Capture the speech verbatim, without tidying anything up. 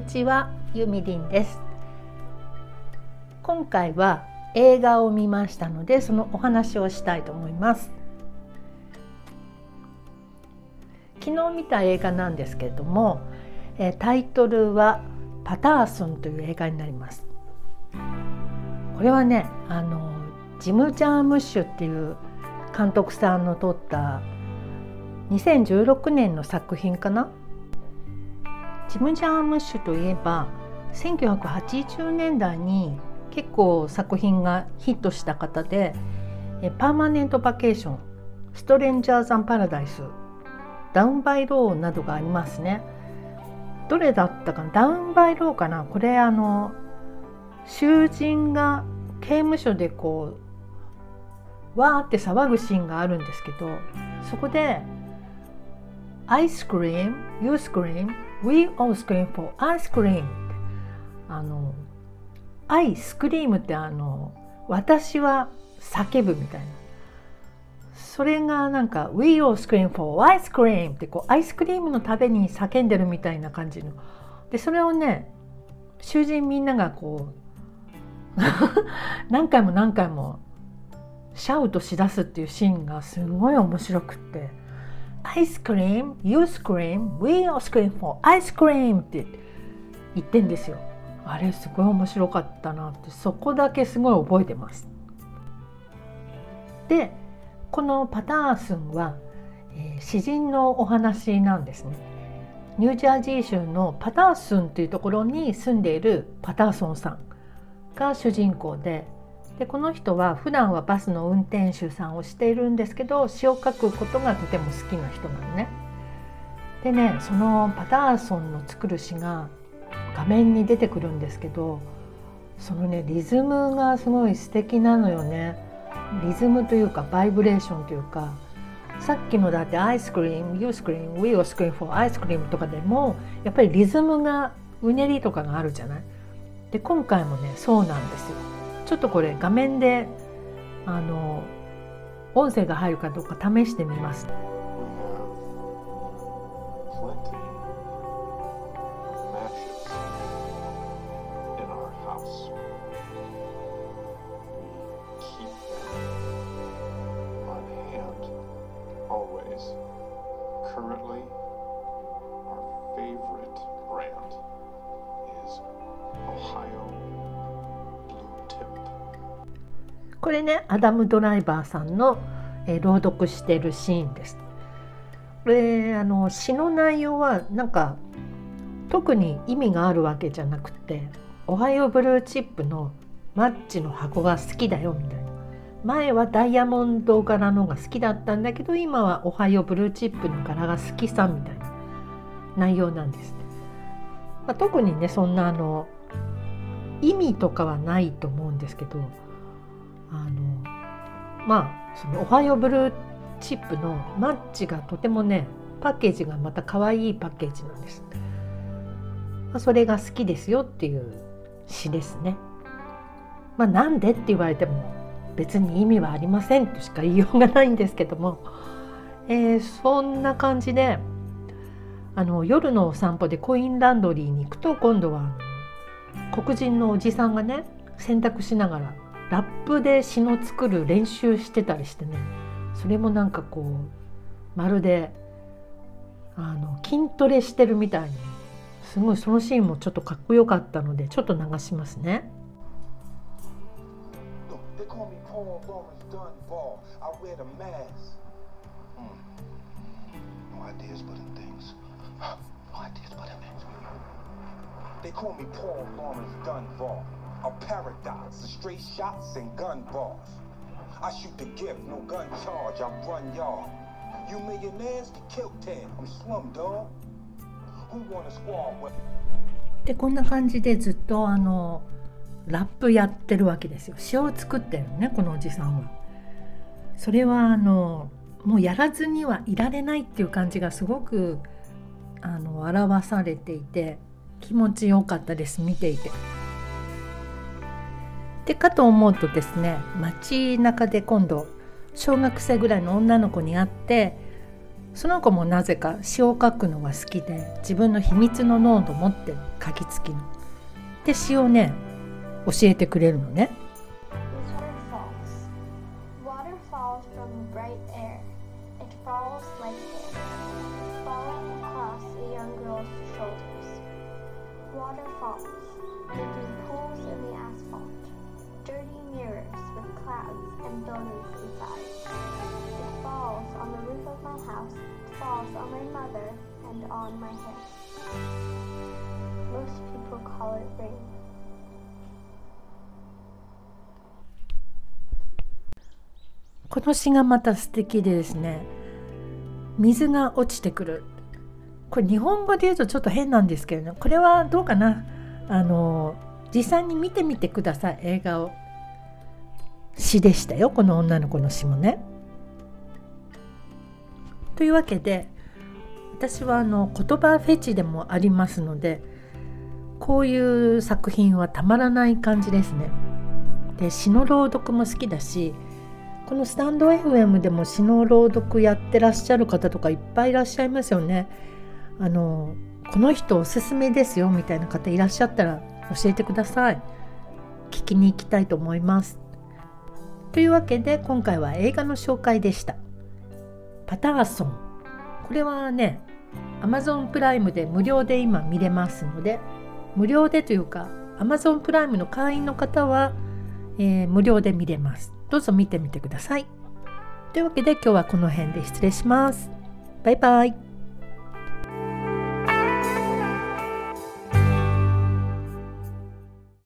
ちは、ゆみりんです。今回は映画を見ましたので、そのお話をしたいと思います。昨日見た映画なんですけれども、タイトルはパターソンという映画になります。これはね、あのジム・ジャームッシュっていう監督さんの撮ったにせんじゅうろくねんの作品かな。ジム・ジャームッシュといえばせんきゅうひゃくはちじゅうねんだいに結構作品がヒットした方で、パーマネント・バケーション、ストレンジャーズ・アン・パラダイス、ダウン・バイ・ローなどがありますね。どれだったかな、ダウン・バイ・ローかな。これあの囚人が刑務所でこうわーって騒ぐシーンがあるんですけど、そこで I scream, you scream, we all scream for ice cream、 あの I scream ってあの私は叫ぶみたいな、それがなんか We all scream for ice cream ってこうアイスクリームのために叫んでるみたいな感じので、それをね囚人みんながこう何回も何回もシャウトしだすっていうシーンがすごい面白くって、アイスクリーム、ユースクリーム、ウィーオースクリームフォーアイスクリームって言ってんですよ。あれすごい面白かったなって、そこだけすごい覚えてます。でこのパターソンは、えー、詩人のお話なんですね。ニュージャージー州のパターソンというところに住んでいるパターソンさんが主人公 で, でこの人は普段はバスの運転手さんをしているんですけど、詩を書くことがとても好きな人なのね。でね、そのパターソンの作る詩が画面に出てくるんですけど、そのねリズムがすごい素敵なのよね。リズムというかバイブレーションというか、さっきのだってアイスクリーム、ユースクリーム、ウィーオスクリームフォーアイスクリームとかでもやっぱりリズムがうねりとかがあるじゃない。で今回もねそうなんですよ。ちょっとこれ画面であの音声が入るかどうか試してみます。これね、アダム・ドライバーさんの、えー、朗読しているシーンです。これあの詩の内容はなんか特に意味があるわけじゃなくて、オハイオブルーチップのマッチの箱が好きだよみたいな、前はダイヤモンド柄のが好きだったんだけど今はオハイオブルーチップの柄が好きさみたいな内容なんです、ね。まあ、特にねそんなあの意味とかはないと思うんですけど、あのまあそのオハイオブルーチップのマッチがとてもねパッケージがまた可愛いパッケージなんです。それが好きですよっていう詩ですね。まあなんでって言われても別に意味はありませんとしか言いようがないんですけども、えー、そんな感じであの夜のお散歩でコインランドリーに行くと、今度は黒人のおじさんがね洗濯しながらラップで詩の作る練習してたりしてね、それもなんかこうまるであの筋トレしてるみたいに、すごいそのシーンもちょっとかっこよかったのでちょっと流しますね。A paradox, straight shots and gun bars. I shoot the gift, no gun charge, I run y'all. You millionaires can kill ten, I'm slum dog. Who wanna squad with? でこんな感じでずっとあのラップやってるわけですよ。詩を作ってるねこのおじさんは。それはあのもうやらずにはいられないっていう感じがすごくあの表されていて気持ちよかったです、見ていて。でかと思うとですね、街中で今度小学生ぐらいの女の子に会って、その子もなぜか詩を書くのが好きで、自分の秘密のノート持ってる、書きつきので詩をね教えてくれるのね。この詩がまた素敵でですね、水が落ちてくる。これ日本語で言うとちょっと変なんですけどね、これはどうかな、あの実際に見てみてください、映画を。詩でしたよ、この女の子の詩もね。というわけで、私はあの言葉フェチでもありますので、こういう作品はたまらない感じですね。で、詩の朗読も好きだし、このスタンド エフエム でも詩の朗読やってらっしゃる方とかいっぱいいらっしゃいますよね。あのこの人おすすめですよみたいな方いらっしゃったら教えてください。聞きに行きたいと思います。というわけで、今回は映画の紹介でした。パターソン、これはね Amazon プライムで無料で今見れますので、無料でというか Amazon プライムの会員の方は、えー、無料で見れます。どうぞ見てみてください。というわけで、今日はこの辺で失礼します。バイバイ。